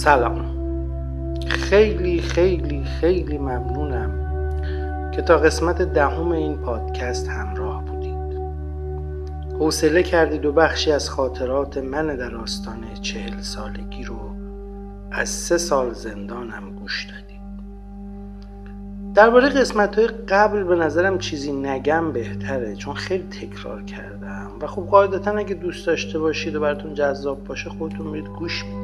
سلام، خیلی خیلی خیلی ممنونم که تا قسمت دهم این پادکست همراه بودید. حوصله کردید و بخشی از خاطرات من در آستانه 40 سالگی رو از 3 سال زندانم گوش دادید. درباره قسمت‌های قبل به نظرم چیزی نگم بهتره، چون خیلی تکرار کردم و خب قاعدتاً اگه دوست داشته باشید و براتون جذاب باشه خودتون میرید گوش میدید.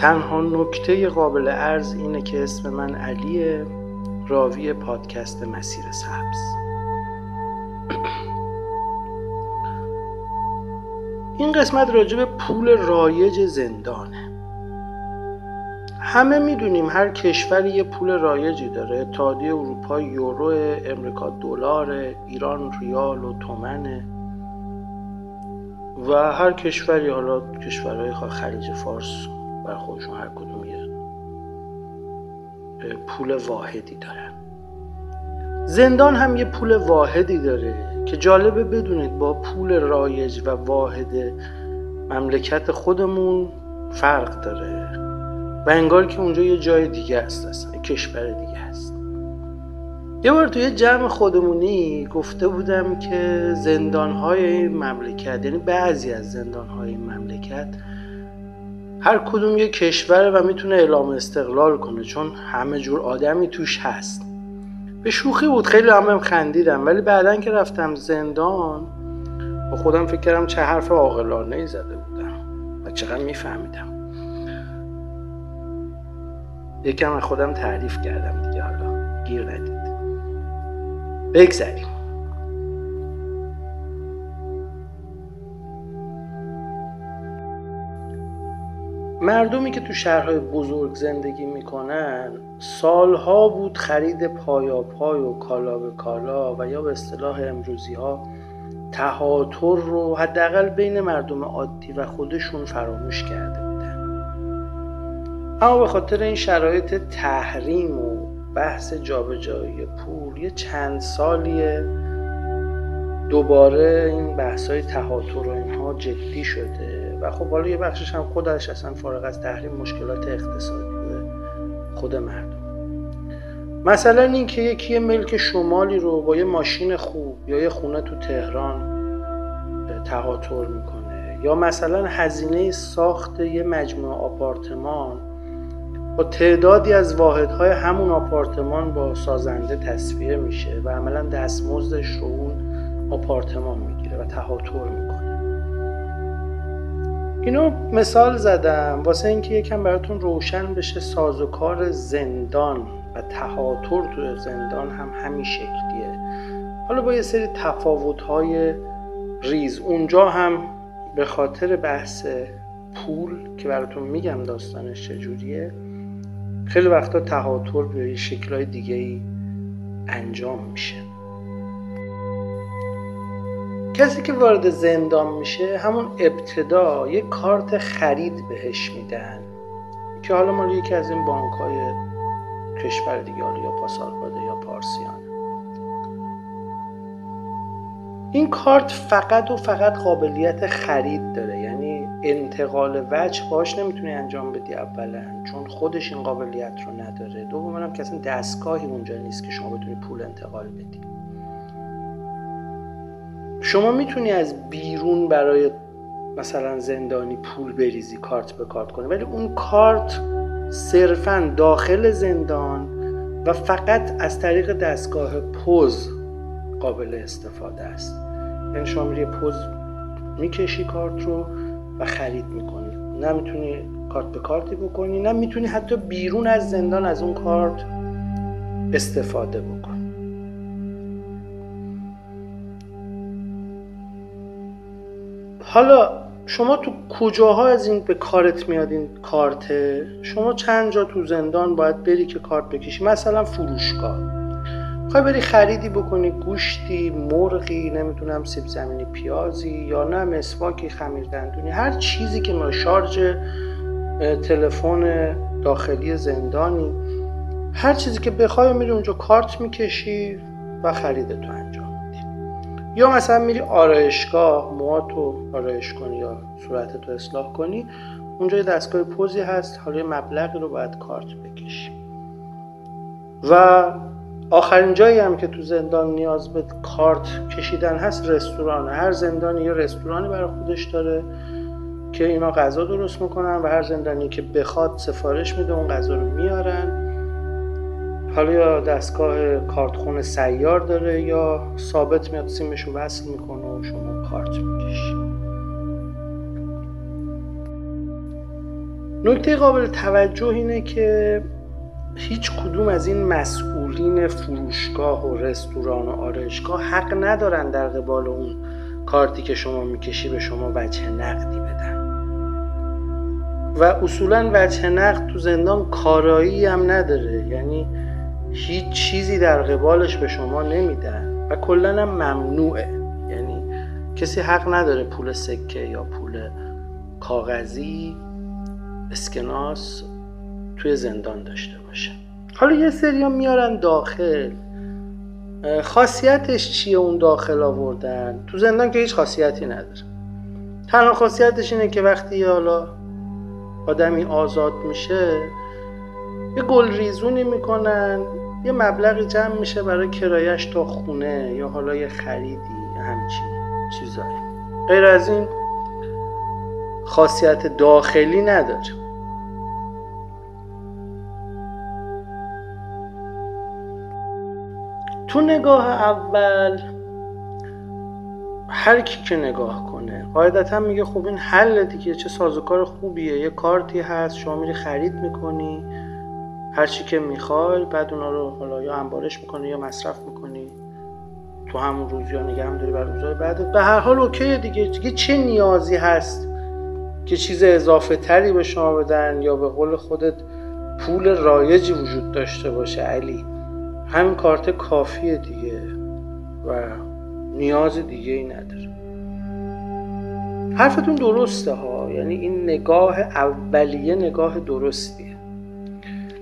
تنها نکته قابل عرض اینه که اسم من علیه، راوی پادکست مسیر سبز. این قسمت راجع به پول رایج زندانه. همه میدونیم هر کشوری یه پول رایجی داره. اتحادیه اروپا یوروه، امریکا دلاره، ایران ریال و تومنه. و هر کشوری، حالا کشورهای خلیج فارس، برای خودشون هر کدوم یه پول واحدی دارن. زندان هم یه پول واحدی داره که جالبه بدونید با پول رایج و واحد مملکت خودمون فرق داره و انگار که اونجا یه جای دیگه است، اصلا کشور دیگه است. یه بار توی جمع خودمونی گفته بودم که زندان‌های مملکت، یعنی بعضی از زندان‌های مملکت، هر کدوم یک کشوره و میتونه اعلام استقلال کنه چون همه جور آدمی توش هست. به شوخی بود، خیلی هم خندیدم، ولی بعدن که رفتم زندان با خودم فکر کردم چه حرف عاقلانه‌ای زده بودم و چقدر میفهمیدم. یکم از خودم تعریف کردم دیگه، حالا گیر ندید، بگذریم. مردمی که تو شهرهای بزرگ زندگی میکنن سالها بود خرید پایا و کالا به کالا و یا به اصطلاح امروزی ها تهاتر رو حداقل بین مردم عادی و خودشون فراموش کرده بودن. اما به خاطر این شرایط تحریم و بحث جابجایی پول یه چند سالیه دوباره این بحث‌های تهاتر و اینها جدی شده و خب حالا یه بخشش هم خودش اصلا فارغ از تحریم مشکلات اقتصادی خود مردم. مثلا این که یکی یه ملک شمالی رو با یه ماشین خوب یا یه خونه تو تهران تهاتر میکنه، یا مثلا هزینه ساخت یه مجموعه آپارتمان با تعدادی از واحدهای همون آپارتمان با سازنده تسویه میشه و عملا دستمزدش رو اون آپارتمان میگیره و تهاتر میکنه. اینو مثال زدم واسه اینکه یکم براتون روشن بشه سازوکار زندان و تهاتر تو زندان هم همین شکلیه، حالا با یه سری تفاوت‌های ریز. اونجا هم به خاطر بحث پول که براتون میگم داستانش چجوریه، خیلی وقتا تهاتر به شکل‌های دیگه‌ای انجام میشه. کسی که وارد زندان میشه همون ابتدا یه کارت خرید بهش میدن که حالا مال یکی از این بانک‌های کشور دیگه، حالا یا پاسارگاده یا پارسیان. این کارت فقط و فقط قابلیت خرید داره، یعنی انتقال وجه باش نمیتونه انجام بدی اولا چون خودش این قابلیت رو نداره، دوما هم که اصلا دستگاهی اونجا نیست که شما بتونی پول انتقال بدی. شما میتونی از بیرون برای مثلا زندانی پول بریزی، کارت به کارت کنی، ولی اون کارت صرفاً داخل زندان و فقط از طریق دستگاه پوز قابل استفاده است. یعنی شما میری پوز میکشی کارت رو و خرید میکنی، نه میتونی کارت به کارتی بکنی، نه میتونی حتی بیرون از زندان از اون کارت استفاده بکنی. حالا شما تو کجاها از این به کارت میاد این کارته؟ شما چند جا تو زندان باید بری که کارت بکشی. مثلا فروشگاه میخوای بری خریدی بکنی، گوشتی، مرغی، نمیدونم سیب زمینی، پیازی، یا نه مسواکی، خمیر دندونی، هر چیزی که ما شارژ تلفن داخلی زندانی، هر چیزی که بخوای میری اونجا کارت میکشی و خریدتو انجام. یا مثلا میری آرایشگاه، موهاتو آرایش کنی یا صورتتو اصلاح کنی، اونجا دستگاه پوزی هست، حالا مبلغی رو باید کارت بکشیم. و آخرین جایی هم که تو زندان نیاز به کارت کشیدن هست رستورانه. هر زندانی یه رستورانی برای خودش داره که اینا غذا درست میکنن و هر زندانی که بخواد سفارش میده اون غذا رو میارن. حالا یا دستگاه کارتخون سیار داره یا ثابت میاد سیمش رو وصل میکنه و شما کارت میکشی. نکته قابل توجه اینه که هیچ کدوم از این مسئولین فروشگاه و رستوران و آرایشگاه حق ندارن در قبال اون کارتی که شما میکشی به شما وجه نقدی بدن. و اصولا وجه نقد تو زندان کارایی هم نداره، یعنی هیچ چیزی در قبالش به شما نمیدن و کلاً هم ممنوعه، یعنی کسی حق نداره پول سکه یا پول کاغذی اسکناس توی زندان داشته باشه. حالا یه سری هم میارن داخل. خاصیتش چیه اون داخل آوردن؟ تو زندان که هیچ خاصیتی نداره. تنها خاصیتش اینه که وقتی حالا آدمی آزاد میشه یه گلریزونی میکنن، یه مبلغی جمع میشه برای کرایش تا خونه یا حالا یه خریدی همچین چیزایی. غیر از این خاصیت داخلی نداره. تو نگاه اول هر کی که نگاه کنه قاعدتا میگه خب این حل دیگه، چه سازوکار خوبیه، یه کارتی هست شما میری خرید میکنی هر چی که میخوای، بعد اونا رو حالا یا انبارش میکنی یا مصرف میکنی تو همون روز یا نگه هم داری برای روزهای بعد. به هر حال اوکیه دیگه چه نیازی هست که چیز اضافه تری به شما بدن یا به قول خودت پول رایجی وجود داشته باشه. علی همین کارت کافیه دیگه و نیاز دیگه ای نداره. حرفتون درسته ها، یعنی این نگاه اولیه نگاه درستیه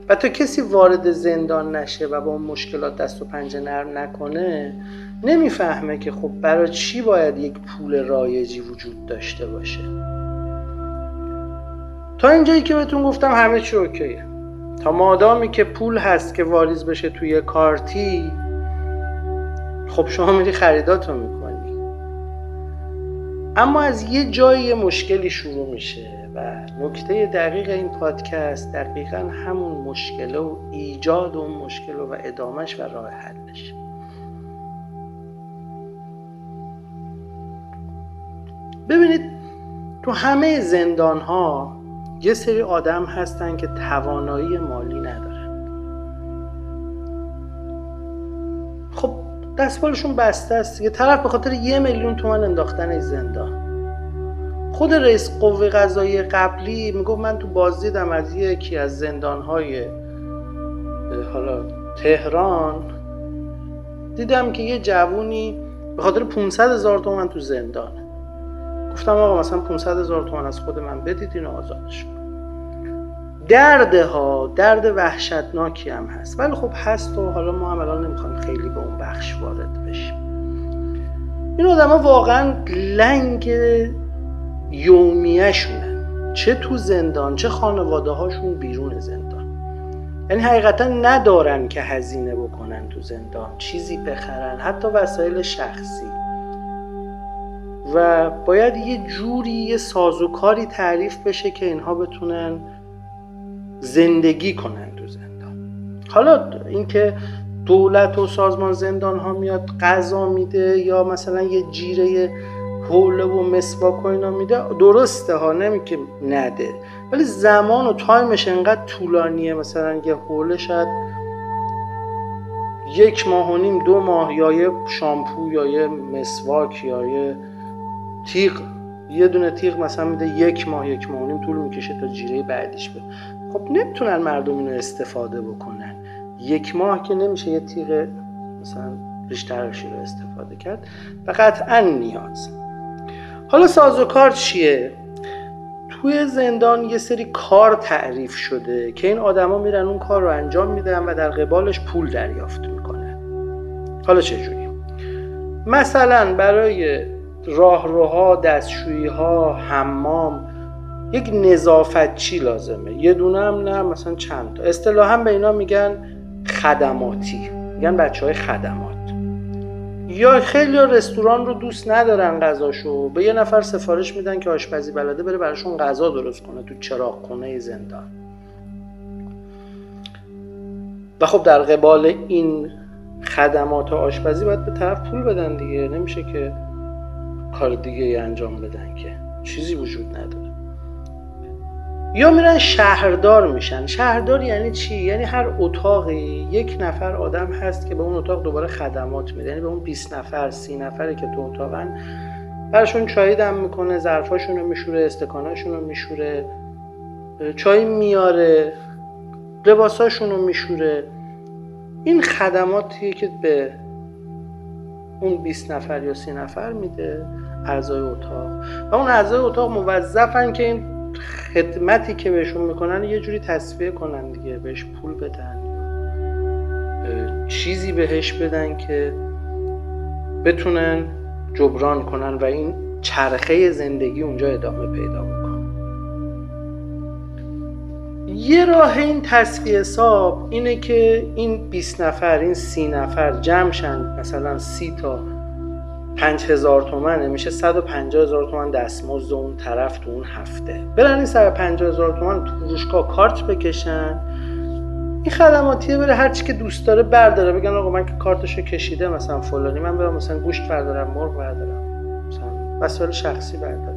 و تا کسی وارد زندان نشه و با اون مشکلات دست و پنجه نرم نکنه نمیفهمه که خب برای چی باید یک پول رایجی وجود داشته باشه. تا اینجایی که بهتون گفتم همه چی اوکیه، تا مادامی که پول هست که واریز بشه توی کارتی خب شما میری خریداتو میکنی. اما از یه جایی مشکلی شروع میشه و نکته دقیق این پادکست دقیقا همون مشکله و ایجاد اون مشکله و ادامش و راه حلش. ببینید تو همه زندان ها یه سری آدم هستن که توانایی مالی ندارن، خب دستبالشون بسته است. یه طرف به خاطر 1,000,000 تومان انداختن این زندان. خود رئیس قوه قضایی قبلی میگفت من تو بازدیدم از یکی از زندان‌های حالا تهران دیدم که یه جوونی به خاطر 500,000 تومان تو زندانه. گفتم آقا مثلا 500,000 تومان از خود من بدید اینو آزادش کن. دردها درد وحشتناکی هم هست ولی خب هست و حالا ما هم الان نمیخوایم خیلی به اون بخش وارد بشیم. این آدما واقعا لنگ یومیه شونه، چه تو زندان چه خانواده هاشون بیرون زندان، یعنی حقیقتا ندارن که هزینه بکنن تو زندان، چیزی بخرن، حتی وسایل شخصی. و باید یه جوری یه سازوکاری تعریف بشه که اینها بتونن زندگی کنن تو زندان. حالا اینکه دولت و سازمان زندان ها میاد غذا میده یا مثلا یه جیره حوله و مسواک و اینا میده درسته ها، نمی که نده، ولی زمان و تایمش انقدر طولانیه. مثلا یه حوله شاید 1.5 ماه 2 ماه یا یه شامپو یا یه مسواک یا یه تیغ، یه دونه تیغ مثلا میده 1 ماه 1.5 ماه طول میکشه تا جیره بعدیش بده. خب نمیتونن مردم اینو استفاده بکنن. 1 ماه که نمیشه یه تیغ مثلا ریشتراشی رو استفاده کرد و قطعا نیاز. حالا سازوکار چیه؟ توی زندان یه سری کار تعریف شده که این آدما میرن اون کار رو انجام میدن و در قبالش پول دریافت میکنن. حالا چجوری؟ مثلا برای راهروها، دستشویی‌ها، حمام، یک نظافتچی لازمه، یه دونه هم نه، مثلا چند تا. اصطلاحاً به اینا میگن خدماتی، میگن بچهای خدمات. یا خیلی رستوران رو دوست ندارن غذاشو، به یه نفر سفارش میدن که آشپزی بلده بره براشون غذا درست کنه تو چراغ‌خونه زندان. و خب در قبال این خدمات آشپزی باید به طرف پول بدن دیگه، نمیشه که کار دیگه ای انجام بدن که، چیزی وجود نداره. یا میرن شهردار میشن. شهردار یعنی چی؟ یعنی هر اتاقی یک نفر آدم هست که به اون اتاق دوباره خدمات میده، یعنی به اون 20 نفر 30 نفری که تو اتاقن براشون چای دم میکنه، ظرفاشون رو میشوره، استکاناشون رو میشوره، چای میاره، لباساشون رو میشوره. این خدماتیه که به اون 20 نفر یا 30 نفر میده اعضای اتاق، و اون اعضای اتاق موظفن که این خدمتی که بهشون میکنن یه جوری تصفیه کنن دیگه، بهش پول بدن، چیزی بهش بدن که بتونن جبران کنن و این چرخه زندگی اونجا ادامه پیدا کنه. یه راه این تصفیه حساب اینه که این 20 نفر این 30 نفر جمع شن، مثلا 30 تا 5,000 تومنه، میشه 150,000 تومن دستمزد اون طرف تو اون هفته. برن این 150,000 تومن تو فروشگاه کارت بکشن، این خدماتیه بره هر چی که دوست داره برداره، بگن آقا من که کارتشو کشیده مثلا فلانی، من برم مثلا گوشت بردارم، مرغ بردارم، مثلا وسایل شخصی بردارم.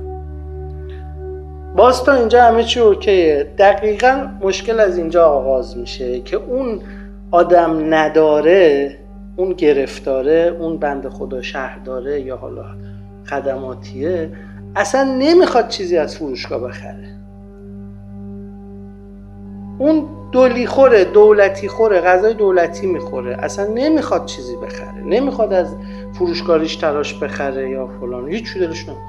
باز تا اینجا همه چی اوکیه. دقیقاً مشکل از اینجا آغاز میشه که اون آدم نداره، اون گرفتاره، اون بند خدا شهرداره یا حالا خدماتیه، اصلا نمیخواد چیزی از فروشگاه بخره. اون دولی خوره، دولتی خوره، غذای دولتی میخوره، اصلا نمیخواد چیزی بخره، نمیخواد از فروشگاهش تراش بخره یا فلان، هیچ چیزی دلش نمیخواد.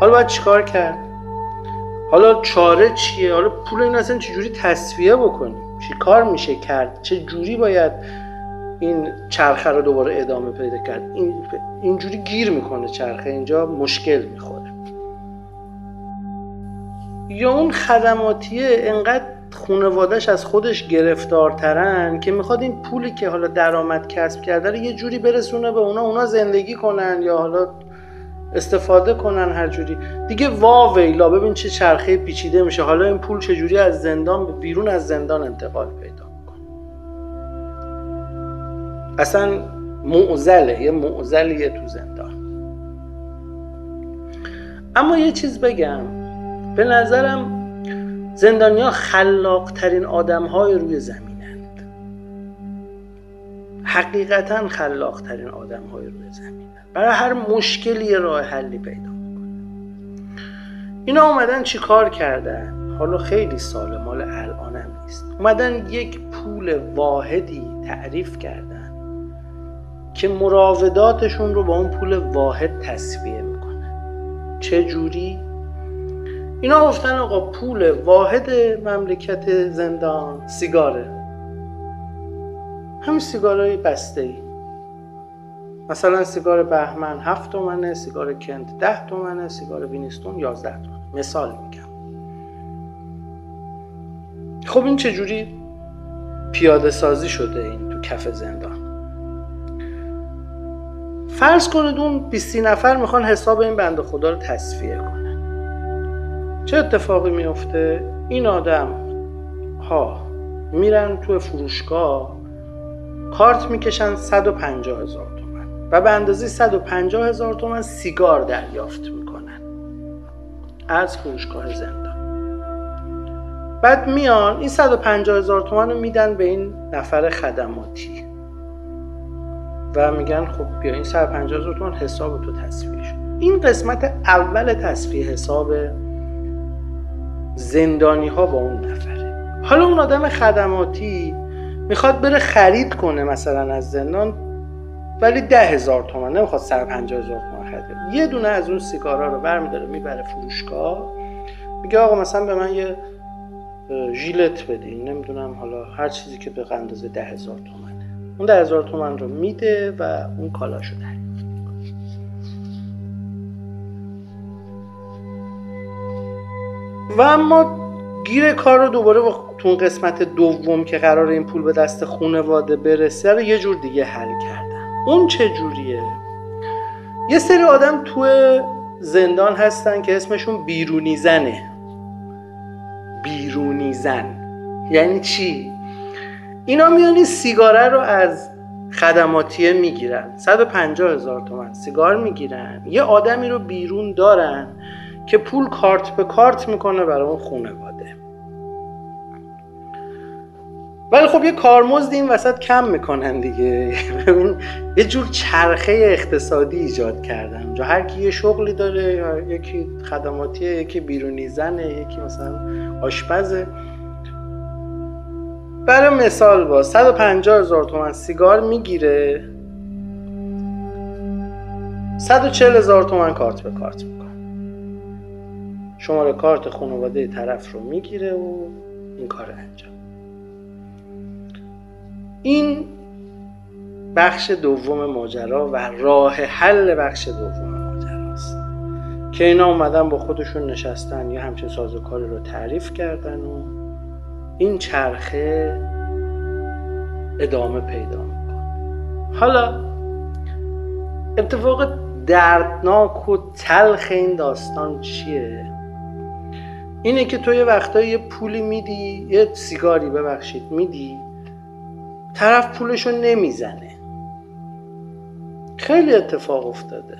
حالا باید چیکار کرد؟ حالا چاره چیه؟ حالا پول این اصلا چجوری تصفیه بکنیم؟ چی کار میشه کرد؟ چه جوری باید این چرخه رو دوباره ادامه پیدا کرد؟ اینجوری گیر میکنه چرخه، اینجا مشکل میخوره. یا اون خدماتیه انقدر خانواده‌اش از خودش گرفتارترن که میخواد این پولی که حالا درآمد کسب کرده رو یه جوری برسونه به اونا زندگی کنن یا حالا استفاده کنن هر جوری دیگه. واویلا، ببین چه چرخه پیچیده میشه. حالا این پول چجوری از زندان به بیرون از زندان انتقال پیدا میکنه؟ اصلا معضله، یه معضلیه تو زندان. اما یه چیز بگم، به نظرم زندانیا خلاقترین آدمهای روی زمینند، حقیقتا خلاقترین آدمهای روی زمین. برای هر مشکلی راه حلی پیدا میکنه. اینا اومدن چی کار کردن؟ حالا خیلی سال مال الانم نیست، اومدن یک پول واحدی تعریف کردن که مراوداتشون رو با اون پول واحد تصفیه میکنن. چه جوری؟ اینا گفتن آقا پول واحد مملکت زندان سیگاره، همین سیگارهای بسته‌ای، مثلا سیگار بهمن 7 تومنه، سیگار کنت 10 تومنه، سیگار وینستون 11 تومنه، مثال میگم. خب این چجوری پیاده سازی شده این تو کف زندان؟ فرض کنید اون 20 نفر میخوان حساب این بنده خدا رو تصفیه کنن. چه اتفاقی میفته؟ این آدم ها میرن تو فروشگاه کارت میکشن 150,000 تومن و به اندازه 150,000 تومن سیگار دریافت میکنن از فروشگاه زندان. بعد میان این 150,000 تومن رو میدن به این نفر خدماتی و میگن خب بیا این 150,000 تومن حساب تو تصفیه شد. این قسمت اول تصفیه حساب زندانی ها با اون نفره. حالا اون آدم خدماتی میخواد بره خرید کنه مثلا از زندان، ولی 10,000 تومن نمیخواد، 150,000 تومن خرید. یه دونه از اون سیگارا رو برمیداره میبره فروشگاه، میگه آقا مثلا به من یه ژیلت بدین، نمیدونم حالا هر چیزی که به اندازه 10,000 تومنه. اون 10,000 تومن رو میده و اون کالاشو داره. و اما گیر کار رو دوباره تو اون قسمت دوم که قرار این پول به دست خانواده برسه رو یه جور دیگه حل کردن. اون چه جوریه؟ یه سری آدم تو زندان هستن که اسمشون بیرونی زنه. بیرونی زن یعنی چی؟ اینا میان سیگاره رو از خدماتیه میگیرن، 150,000 تومان سیگار میگیرن، یه آدمی رو بیرون دارن که پول کارت به کارت میکنه برای اون خانواده، ولی خب یه کارمزد این وسط کم میکنن دیگه. ببین یه جور چرخه اقتصادی ایجاد کردن اونجا، هر کی یه شغلی داره، یکی خدماتیه، یکی بیرونی زنه، یکی مثلا آشپزه. برای مثال با 150,000 تومان سیگار میگیره، 140,000 تومان کارت به کارت میکنه، شماره کارت خانواده طرف رو میگیره و این کار انجام. این بخش دوم ماجرا و راه حل بخش دوم ماجراست که اینا اومدن با خودشون نشستن یا همچین سازوکاری رو تعریف کردن و این چرخه ادامه پیدا میکنه. حالا اتفاق دردناک و تلخ این داستان چیه؟ اینه که تو یه وقتایی یه پولی میدی، یه سیگاری ببخشید میدی، طرف پولشو نمیزنه. خیلی اتفاق افتاده،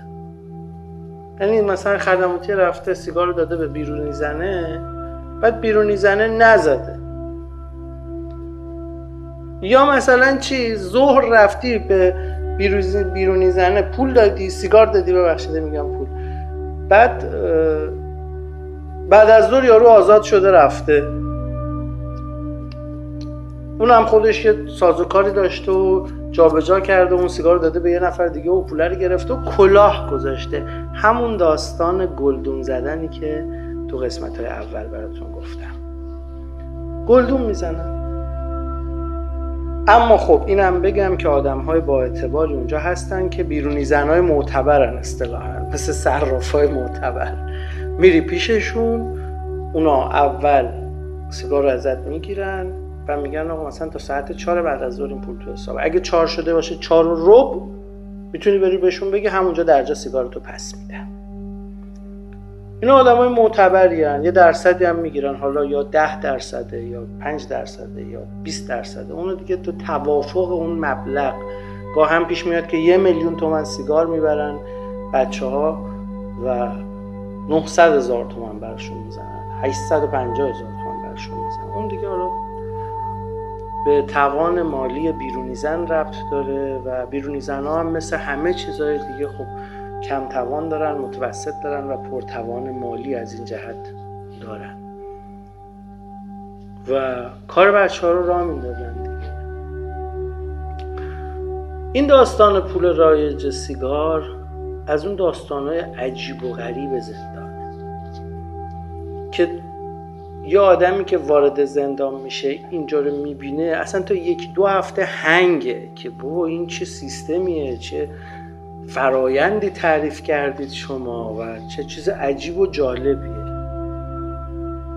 یعنی مثلا خدماتی رفته سیگار رو داده به بیرونی زنه، بعد بیرونی زنه نزده. یا مثلا چی، ظهر رفتی به بیرونی زنه پول دادی، سیگار دادی، ببخشیده میگم پول، بعد از ظهر یارو آزاد شده رفته، اون هم خودش یه سازوکاری داشته و جابجا کرده، اون سیگار داده به یه نفر دیگه و پوله رو گرفته و کلاه گذاشته. همون داستان گلدون زدنی که تو قسمت‌های اول براتون گفتم. گلدون میزنن. اما خب اینم بگم که آدم‌های با اعتباری اونجا هستن که بیرونی زن‌های معتبرن، اصطلاحاً مثل صرافای معتبر. میری پیششون، اونا اول سیگار رو ازت میگیرن و میگن آقا مثلا تا ساعت 4 بعد از ظهر این پول تو حسابه. اگه 4 شده باشه، 4:15 میتونی بری بهشون بگی، همونجا درجا سیگارتو پس میدن. اینا آدمای معتبرین، یه درصدی هم میگیرن، حالا یا 10% یا 5% یا 20%. اون دیگه تو توافق اون مبلغ گاه هم پیش میاد که 1,000,000 تومان سیگار میبرن بچه‌ها و 900,000 تومان برشون میزنن، 850,000 تومان برشون میزنن. اون دیگه حالا به توان مالی بیرونی زن ربط داره و بیرونی زن‌ها هم مثل همه چیزهای دیگه خب کم توان دارن، متوسط دارن و پرتوان مالی از این جهت دارن و کار بچه‌ها رو راه میندازن دیگه. این داستان پول رایج سیگار از اون داستان‌های عجیب و غریب زندانه که یا آدمی که وارد زندان میشه اینجا رو میبینه، اصلا تا 1-2 هفته هنگه که بابا این چه سیستمیه، چه فرایندی تعریف کردید شما و چه چیز عجیب و جالبیه.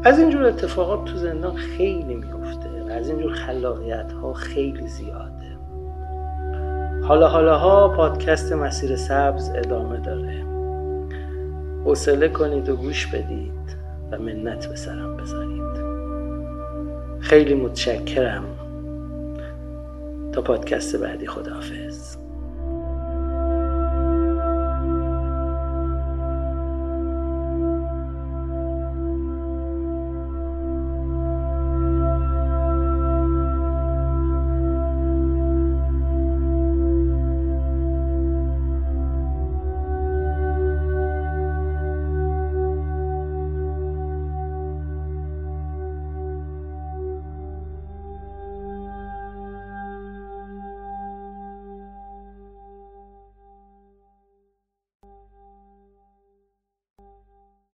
از اینجور اتفاقات تو زندان خیلی میفته و از اینجور خلاقیت ها خیلی زیاده. حالا پادکست مسیر سبز ادامه داره، حوصله کنید و گوش بدید و منت به سرم بذارید. خیلی متشکرم. تا پادکست بعدی، خداحافظ.